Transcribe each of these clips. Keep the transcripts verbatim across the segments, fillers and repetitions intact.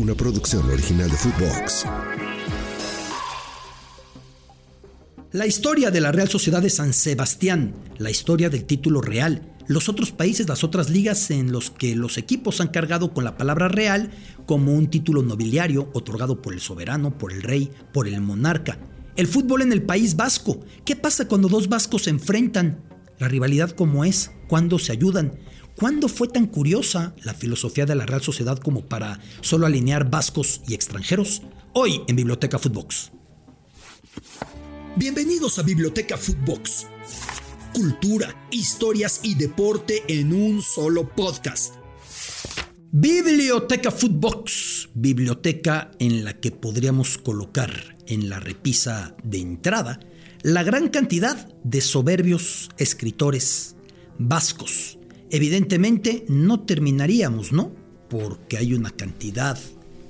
Una producción original de Footbox. La historia de la Real Sociedad de San Sebastián, la historia del título real, los otros países, las otras ligas en los que los equipos han cargado con la palabra real como un título nobiliario otorgado por el soberano, por el rey, por el monarca. El fútbol en el País Vasco. ¿Qué pasa cuando dos vascos se enfrentan? La rivalidad, ¿cómo es? ¿Cuándo se ayudan? ¿Cuándo fue tan curiosa la filosofía de la Real Sociedad como para solo alinear vascos y extranjeros? Hoy en Biblioteca Futvox. Bienvenidos a Biblioteca Futvox. Cultura, historias y deporte en un solo podcast. Biblioteca Futvox. Biblioteca en la que podríamos colocar en la repisa de entrada la gran cantidad de soberbios escritores vascos. Evidentemente no terminaríamos, ¿no? Porque hay una cantidad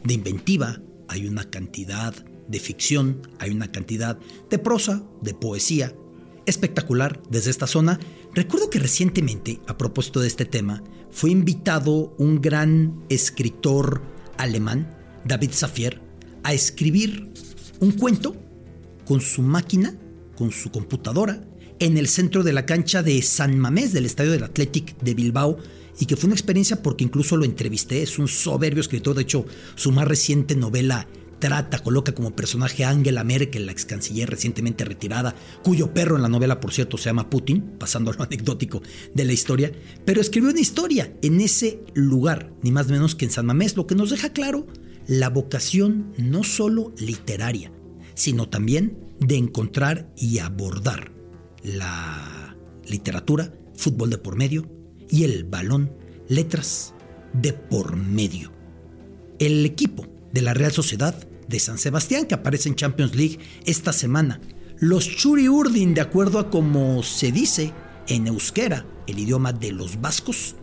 de inventiva, hay una cantidad de ficción, hay una cantidad de prosa, de poesía espectacular desde esta zona. Recuerdo que recientemente, a propósito de este tema, fue invitado un gran escritor alemán, David Safier, a escribir un cuento con su máquina, con su computadora, en el centro de la cancha de San Mamés, del estadio del Athletic de Bilbao, y que fue una experiencia porque incluso lo entrevisté. Es un soberbio escritor. De hecho, su más reciente novela trata, coloca como personaje a Angela Merkel, la ex canciller recientemente retirada, cuyo perro en la novela, por cierto, se llama Putin, pasando a lo anecdótico de la historia, pero escribió una historia en ese lugar, ni más ni menos que en San Mamés, lo que nos deja claro la vocación no solo literaria, sino también de encontrar y abordar la literatura, fútbol de por medio, y el balón, letras de por medio. El equipo de la Real Sociedad de San Sebastián, que aparece en Champions League esta semana. Los Txuri-urdin, de acuerdo a como se dice en euskera, el idioma de los vascos,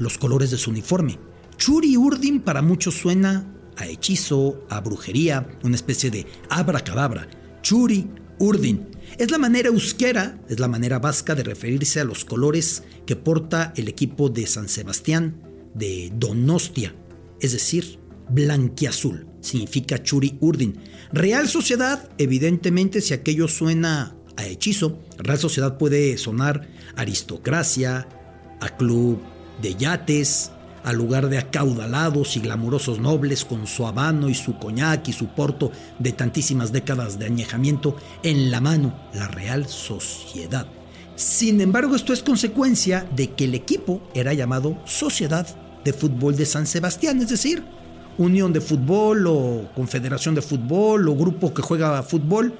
los colores de su uniforme. Txuri-urdin para muchos suena a hechizo, a brujería, una especie de abracadabra. Txuri-urdin. Es la manera euskera, es la manera vasca de referirse a los colores que porta el equipo de San Sebastián de Donostia, es decir, blanquiazul, significa Txuri-urdin. Real Sociedad, evidentemente, si aquello suena a hechizo, Real Sociedad puede sonar a aristocracia, a club de yates, a lugar de acaudalados y glamurosos nobles con su habano y su coñac y su porto de tantísimas décadas de añejamiento en la mano, la Real Sociedad. Sin embargo, esto es consecuencia de que el equipo era llamado Sociedad de Fútbol de San Sebastián, es decir, Unión de Fútbol o Confederación de Fútbol o Grupo que Juega a Fútbol,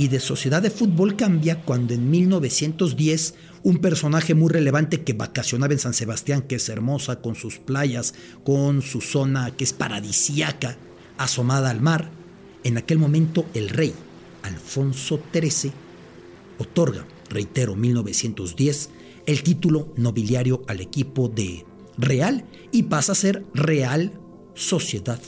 y de Sociedad de Fútbol cambia cuando en mil novecientos diez un personaje muy relevante que vacacionaba en San Sebastián, que es hermosa, con sus playas, con su zona que es paradisíaca, asomada al mar, en aquel momento el rey Alfonso trece otorga, reitero, mil novecientos diez, el título nobiliario al equipo de Real y pasa a ser Real Sociedad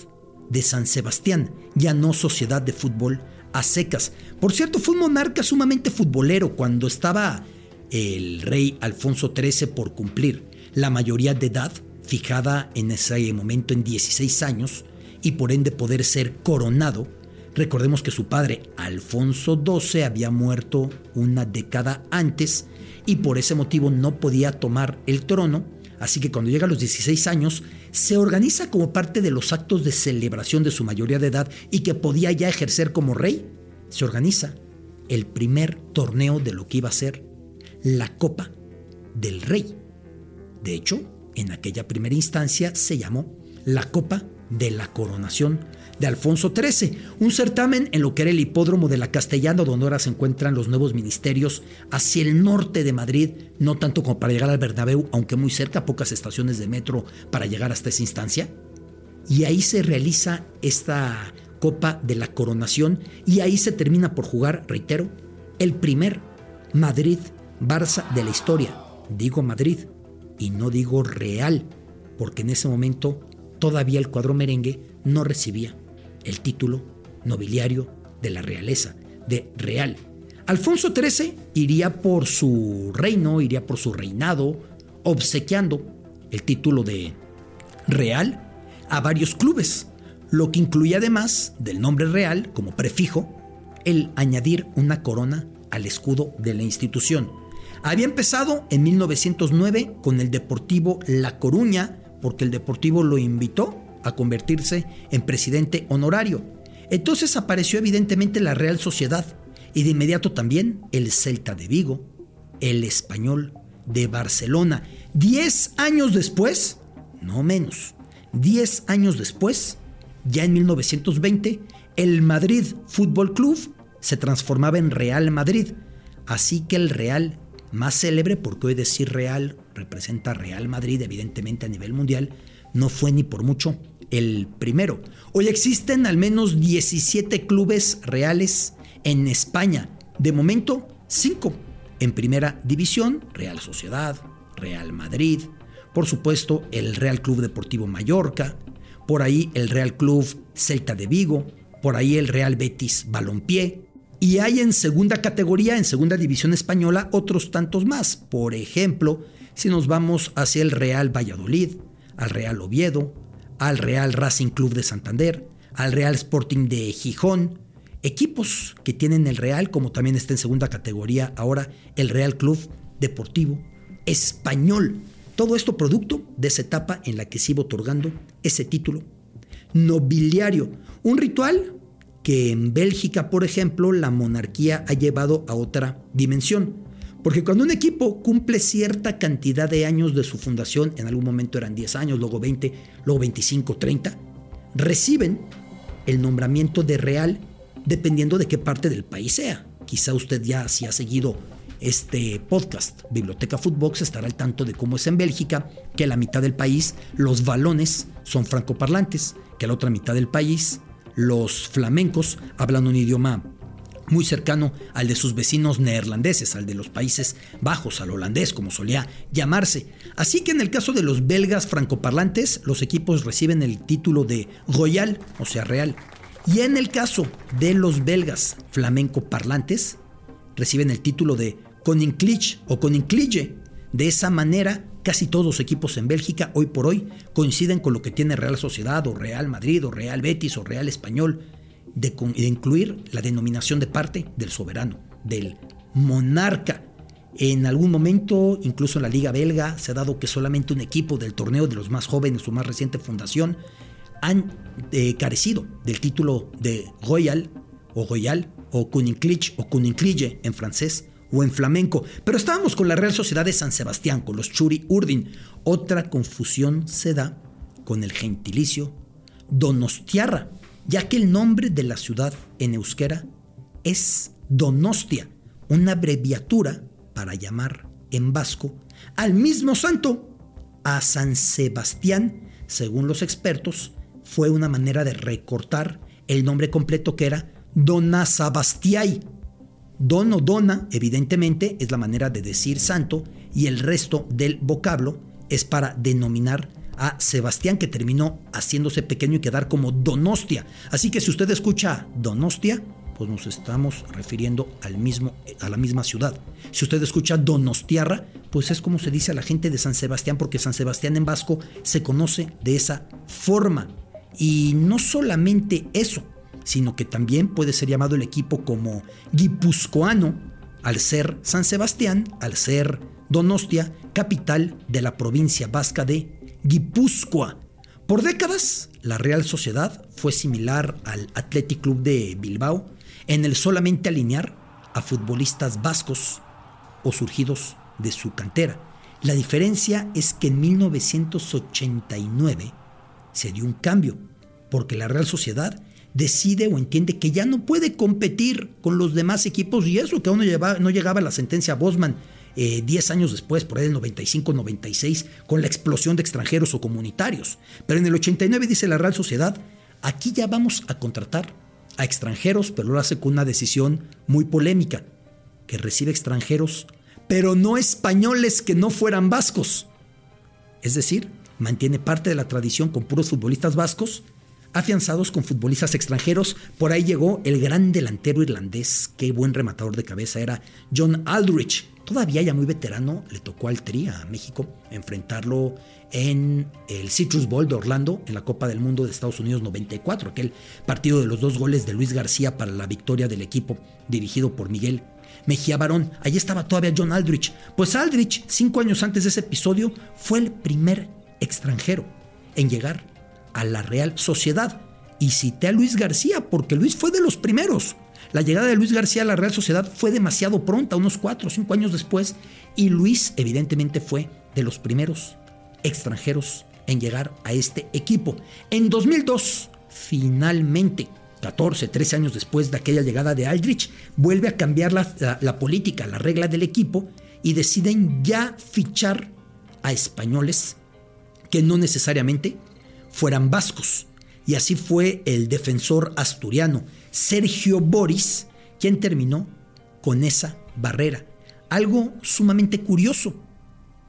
de San Sebastián, ya no Sociedad de Fútbol a secas. Por cierto, fue un monarca sumamente futbolero cuando estaba el rey Alfonso trece por cumplir la mayoría de edad, fijada en ese momento en dieciséis años, y por ende poder ser coronado. Recordemos que su padre, Alfonso doce, había muerto una década antes y por ese motivo no podía tomar el trono. Así que cuando llega a los dieciséis años, se organiza como parte de los actos de celebración de su mayoría de edad y que podía ya ejercer como rey. Se organiza el primer torneo de lo que iba a ser la Copa del Rey. De hecho, en aquella primera instancia se llamó la Copa de la coronación de Alfonso trece, un certamen en lo que era el hipódromo de la Castellana, donde ahora se encuentran los nuevos ministerios, hacia el norte de Madrid, no tanto como para llegar al Bernabéu, aunque muy cerca, pocas estaciones de metro para llegar hasta esa instancia. Y ahí se realiza esta Copa de la Coronación y ahí se termina por jugar, reitero, el primer Madrid-Barça de la historia. Digo Madrid y no digo Real, porque en ese momento todavía el cuadro merengue no recibía el título nobiliario de la realeza, de Real. Alfonso trece iría por su reino, iría por su reinado, obsequiando el título de Real a varios clubes, lo que incluía además del nombre Real como prefijo, el añadir una corona al escudo de la institución. Había empezado en mil novecientos nueve con el Deportivo La Coruña, porque el Deportivo lo invitó a convertirse en presidente honorario. Entonces apareció evidentemente la Real Sociedad y de inmediato también el Celta de Vigo, el Español de Barcelona. Diez años después, no menos, diez años después, ya en mil novecientos veinte, el Madrid Fútbol Club se transformaba en Real Madrid. Así que el Real más célebre, porque hoy decir Real representa Real Madrid, evidentemente a nivel mundial, no fue ni por mucho el primero. Hoy existen al menos diecisiete clubes reales en España. De momento, cinco en primera división: Real Sociedad, Real Madrid, por supuesto el Real Club Deportivo Mallorca, por ahí el Real Club Celta de Vigo, por ahí el Real Betis Balompié. Y hay en segunda categoría, en segunda división española, otros tantos más. Por ejemplo, si nos vamos hacia el Real Valladolid, al Real Oviedo, al Real Racing Club de Santander, al Real Sporting de Gijón, equipos que tienen el Real, como también está en segunda categoría ahora el Real Club Deportivo Español. Todo esto producto de esa etapa en la que se iba otorgando ese título nobiliario. Un ritual que en Bélgica, por ejemplo, la monarquía ha llevado a otra dimensión. Porque cuando un equipo cumple cierta cantidad de años de su fundación, en algún momento eran diez años, luego veinte, luego veinticinco, treinta, reciben el nombramiento de Real dependiendo de qué parte del país sea. Quizá usted ya, si ha seguido este podcast, Biblioteca Futvox, estará al tanto de cómo es en Bélgica, que la mitad del país, los valones, son francoparlantes, que la otra mitad del país, los flamencos, hablan un idioma muy cercano al de sus vecinos neerlandeses, al de los Países Bajos, al holandés, como solía llamarse. Así que en el caso de los belgas francoparlantes, los equipos reciben el título de Royal, o sea, Real. Y en el caso de los belgas flamencoparlantes, reciben el título de Koninklijke o Koninklijke. De esa manera, casi todos los equipos en Bélgica hoy por hoy coinciden con lo que tiene Real Sociedad o Real Madrid o Real Betis o Real Español, de, de incluir la denominación de parte del soberano, del monarca. En algún momento, incluso en la Liga Belga, se ha dado que solamente un equipo del torneo de los más jóvenes, su más reciente fundación, han eh, carecido del título de Royal o Royal o Koninklijke o Koninklijke en francés o en flamenco. Pero estábamos con la Real Sociedad de San Sebastián, con los Txuri-urdin. Otra confusión se da con el gentilicio donostiarra, ya que el nombre de la ciudad en euskera es Donostia, una abreviatura para llamar en vasco al mismo santo, a San Sebastián. Según los expertos, fue una manera de recortar el nombre completo, que era Dona Sabastiai. Don o dona, evidentemente, es la manera de decir santo, y el resto del vocablo es para denominar a Sebastián, que terminó haciéndose pequeño y quedar como Donostia. Así que si usted escucha Donostia, pues nos estamos refiriendo al mismo, a la misma ciudad. Si usted escucha donostiarra, pues es como se dice a la gente de San Sebastián, porque San Sebastián en vasco se conoce de esa forma. Y no solamente eso, sino que también puede ser llamado el equipo como guipuzcoano, al ser San Sebastián, al ser Donostia, capital de la provincia vasca de Guipúzcoa. Por décadas, la Real Sociedad fue similar al Athletic de Bilbao en el solamente alinear a futbolistas vascos o surgidos de su cantera. La diferencia es que en mil novecientos ochenta y nueve se dio un cambio. porque la Real Sociedad decide o entiende que ya no puede competir con los demás equipos, y eso que aún no, lleva, no llegaba a la sentencia Bosman eh, diez años después, por ahí del noventa y cinco noventa y seis, con la explosión de extranjeros o comunitarios. Pero en el ochenta y nueve dice la Real Sociedad: aquí ya vamos a contratar a extranjeros, pero lo hace con una decisión muy polémica, que recibe extranjeros, pero no españoles que no fueran vascos. Es decir, mantiene parte de la tradición con puros futbolistas vascos, afianzados con futbolistas extranjeros. Por ahí llegó el gran delantero irlandés, qué buen rematador de cabeza era John Aldridge. Todavía ya muy veterano, le tocó al Tri, a México, enfrentarlo en el Citrus Bowl de Orlando, en la Copa del Mundo de Estados Unidos noventa y cuatro, aquel partido de los dos goles de Luis García para la victoria del equipo, dirigido por Miguel Mejía Barón. Allí estaba todavía John Aldridge. Pues Aldridge, cinco años antes de ese episodio, fue el primer extranjero en llegar a la Real Sociedad. Y cité a Luis García porque Luis fue de los primeros. La llegada de Luis García a la Real Sociedad fue demasiado pronta, unos cuatro o cinco años después, y Luis evidentemente fue de los primeros extranjeros en llegar a este equipo. En dos mil dos, finalmente, catorce, trece años después de aquella llegada de Aldridge, vuelve a cambiar la, la, la política, la regla del equipo, y deciden ya fichar a españoles que no necesariamente fueran vascos. Y así fue el defensor asturiano Sergio Boris quien terminó con esa barrera. Algo sumamente curioso,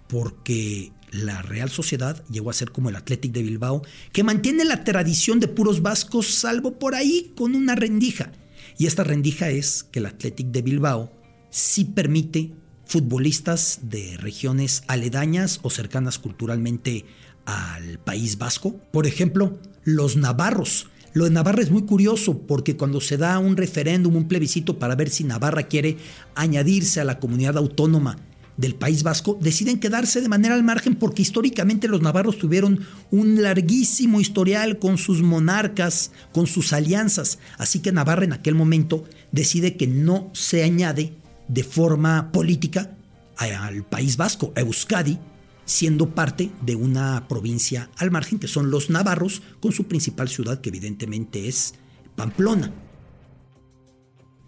porque la Real Sociedad llegó a ser como el Athletic de Bilbao, que mantiene la tradición de puros vascos, salvo por ahí con una rendija. Y esta rendija es que el Athletic de Bilbao sí permite futbolistas de regiones aledañas o cercanas culturalmente al País Vasco. Por ejemplo, los navarros. Lo de Navarra es muy curioso, porque cuando se da un referéndum, un plebiscito para ver si Navarra quiere añadirse a la comunidad autónoma del País Vasco, deciden quedarse de manera al margen, porque históricamente los navarros tuvieron un larguísimo historial con sus monarcas, con sus alianzas. Así que Navarra en aquel momento decide que no se añade de forma política al País Vasco, a Euskadi, siendo parte de una provincia al margen, que son los navarros, con su principal ciudad, que evidentemente es Pamplona.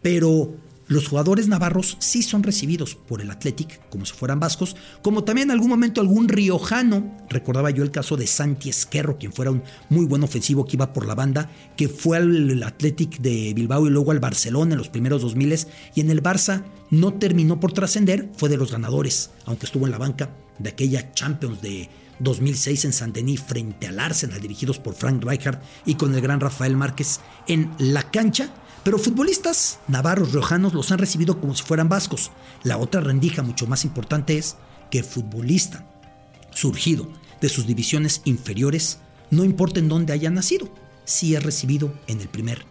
Pero los jugadores navarros sí son recibidos por el Athletic como si fueran vascos, como también en algún momento algún riojano. Recordaba yo el caso de Santi Esquerro, quien fuera un muy buen ofensivo que iba por la banda, que fue al Athletic de Bilbao y luego al Barcelona en los primeros dos mil, y en el Barça no terminó por trascender, fue de los ganadores, aunque estuvo en la banca de aquella Champions de dos mil seis en Saint-Denis frente al Arsenal, dirigidos por Frank Rijkaard y con el gran Rafael Márquez en la cancha. Pero futbolistas navarros, riojanos, los han recibido como si fueran vascos. La otra rendija, mucho más importante, es que futbolista surgido de sus divisiones inferiores, no importa en dónde haya nacido, sí es recibido en el primer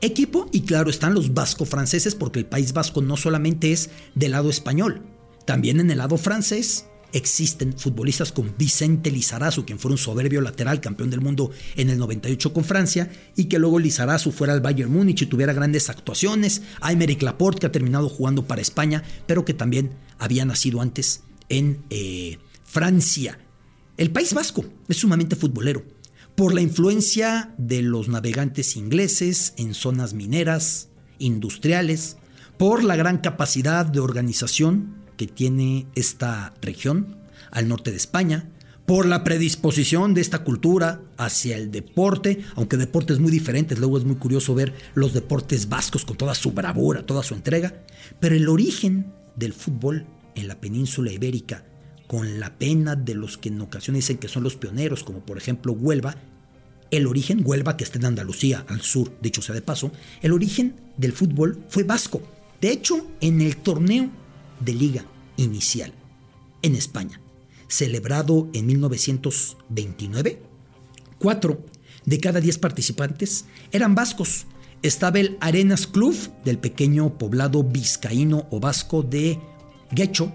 equipo. Y claro, están los vasco-franceses, porque el País Vasco no solamente es del lado español, también en el lado francés existen futbolistas como Vicente Lizarazu, quien fue un soberbio lateral, campeón del mundo en el noventa y ocho con Francia, y que luego Lizarazu fuera al Bayern Múnich y tuviera grandes actuaciones. Aymeric Laporte, que ha terminado jugando para España, pero que también había nacido antes en eh, Francia. El País Vasco es sumamente futbolero, por la influencia de los navegantes ingleses en zonas mineras, industriales, por la gran capacidad de organización que tiene esta región al norte de España, por la predisposición de esta cultura hacia el deporte, aunque deportes muy diferentes. Luego es muy curioso ver los deportes vascos con toda su bravura, toda su entrega, pero el origen del fútbol en la península ibérica, con la pena de los que en ocasiones dicen que son los pioneros, como por ejemplo Huelva, el origen, Huelva que está en Andalucía, al sur, dicho sea de paso, el origen del fútbol fue vasco. De hecho, en el torneo de liga inicial en España, celebrado en mil novecientos veintinueve, cuatro de cada diez participantes eran vascos. Estaba el Arenas Club del pequeño poblado vizcaíno o vasco de Guecho,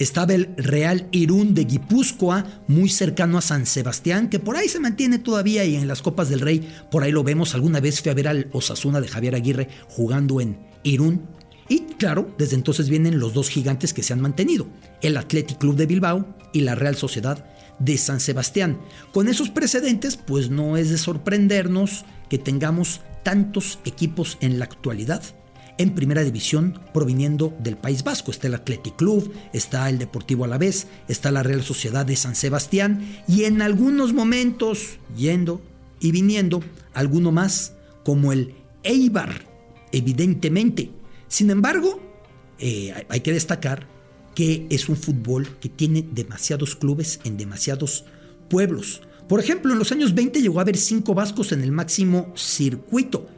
estaba el Real Irún de Guipúzcoa, muy cercano a San Sebastián, que por ahí se mantiene todavía, y en las Copas del Rey por ahí lo vemos. Alguna vez fui a ver al Osasuna de Javier Aguirre jugando en Irún. Y claro, desde entonces vienen los dos gigantes que se han mantenido, el Athletic Club de Bilbao y la Real Sociedad de San Sebastián. Con esos precedentes, pues no es de sorprendernos que tengamos tantos equipos en la actualidad en primera división proviniendo del País Vasco. Está el Athletic Club, está el Deportivo Alavés, está la Real Sociedad de San Sebastián y en algunos momentos, yendo y viniendo, alguno más como el Eibar, evidentemente. Sin embargo, eh, hay que destacar que es un fútbol que tiene demasiados clubes en demasiados pueblos. Por ejemplo, en los años veinte llegó a haber cinco vascos en el máximo circuito.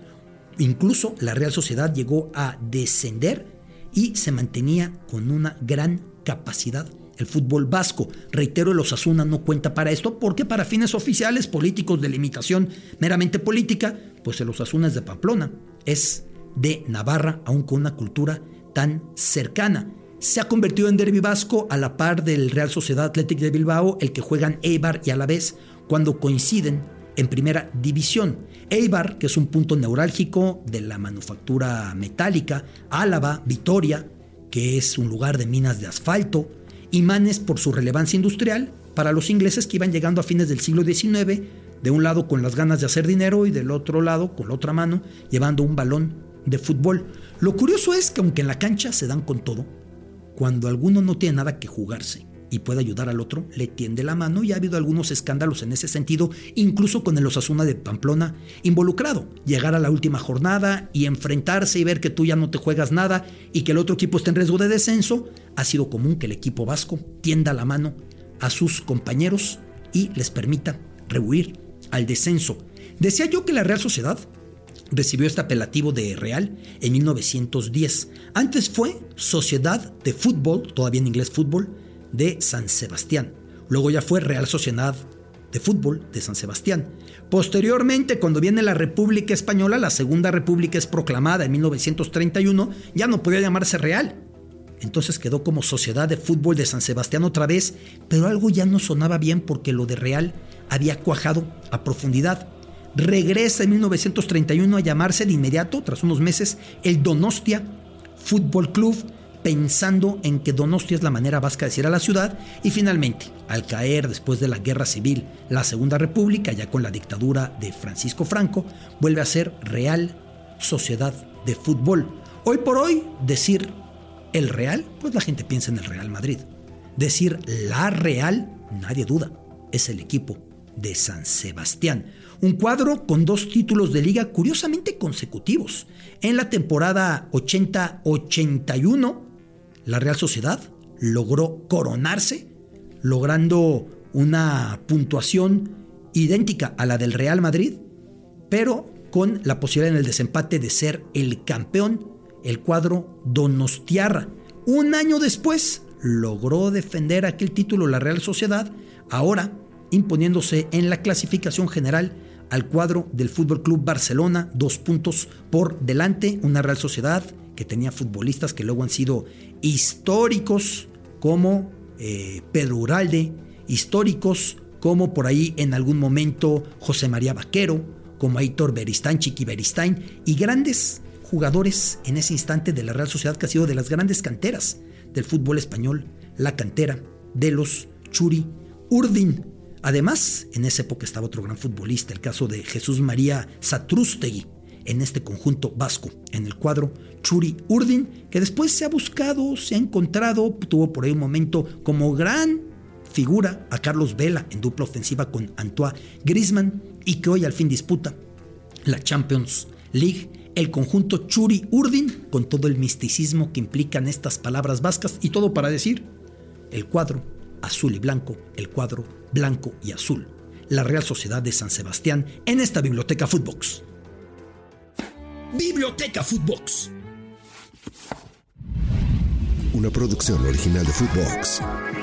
Incluso la Real Sociedad llegó a descender y se mantenía con una gran capacidad el fútbol vasco. Reitero, el Osasuna no cuenta para esto porque para fines oficiales, políticos, de limitación meramente política, pues el Osasuna es de Pamplona, es de Navarra, aun con una cultura tan cercana. Se ha convertido en derbi vasco a la par del Real Sociedad Athletic de Bilbao, el que juegan Eibar y Alavés cuando coinciden en primera división. Eibar, que es un punto neurálgico de la manufactura metálica, Álava, Vitoria, que es un lugar de minas de asfalto, y Manes por su relevancia industrial para los ingleses que iban llegando a fines del siglo diecinueve, de un lado con las ganas de hacer dinero y del otro lado con la otra mano llevando un balón de fútbol. Lo curioso es que aunque en la cancha se dan con todo, cuando alguno no tiene nada que jugarse y puede ayudar al otro, le tiende la mano, y ha habido algunos escándalos en ese sentido, incluso con el Osasuna de Pamplona involucrado. Llegar a la última jornada y enfrentarse y ver que tú ya no te juegas nada y que el otro equipo está en riesgo de descenso, ha sido común que el equipo vasco tienda la mano a sus compañeros y les permita rehuir al descenso. Decía yo que la Real Sociedad recibió este apelativo de Real en mil novecientos diez. Antes fue Sociedad de Fútbol, todavía en inglés fútbol, de San Sebastián. Luego ya fue Real Sociedad de Fútbol de San Sebastián. Posteriormente, cuando viene la República Española, la Segunda República es proclamada en mil novecientos treinta y uno, ya no podía llamarse Real. Entonces quedó como Sociedad de Fútbol de San Sebastián otra vez, pero algo ya no sonaba bien porque lo de Real había cuajado a profundidad. Regresa en mil novecientos treinta y uno a llamarse de inmediato, tras unos meses, el Donostia Fútbol Club, pensando en que Donostia es la manera vasca de decir a la ciudad, y finalmente, al caer después de la Guerra Civil la Segunda República, ya con la dictadura de Francisco Franco, vuelve a ser Real Sociedad de Fútbol. Hoy por hoy, decir el Real, pues la gente piensa en el Real Madrid. Decir la Real, nadie duda, es el equipo de San Sebastián. Un cuadro con dos títulos de liga curiosamente consecutivos. En la temporada ochenta ochenta y uno, la Real Sociedad logró coronarse, logrando una puntuación idéntica a la del Real Madrid, pero con la posibilidad en el desempate de ser el campeón, el cuadro donostiarra. Un año después logró defender aquel título la Real Sociedad, ahora imponiéndose en la clasificación general al cuadro del Fútbol Club Barcelona, dos puntos por delante, una Real Sociedad que tenía futbolistas que luego han sido históricos como eh, Pedro Uralde, históricos como por ahí en algún momento José María Vaquero, como Aitor Beristain, Chiqui Beristain, y grandes jugadores en ese instante de la Real Sociedad, que ha sido de las grandes canteras del fútbol español, la cantera de los Txuri-urdin. Además, en esa época estaba otro gran futbolista, el caso de Jesús María Satrústegui, en este conjunto vasco, en el cuadro Txuri-urdin, que después se ha buscado, se ha encontrado, tuvo por ahí un momento como gran figura a Carlos Vela en dupla ofensiva con Antoine Griezmann, y que hoy al fin disputa la Champions League, el conjunto Txuri-urdin, con todo el misticismo que implican estas palabras vascas, y todo para decir el cuadro azul y blanco, el cuadro blanco y azul, la Real Sociedad de San Sebastián, en esta Biblioteca Futvox. Biblioteca Futvox, una producción original de Footbox.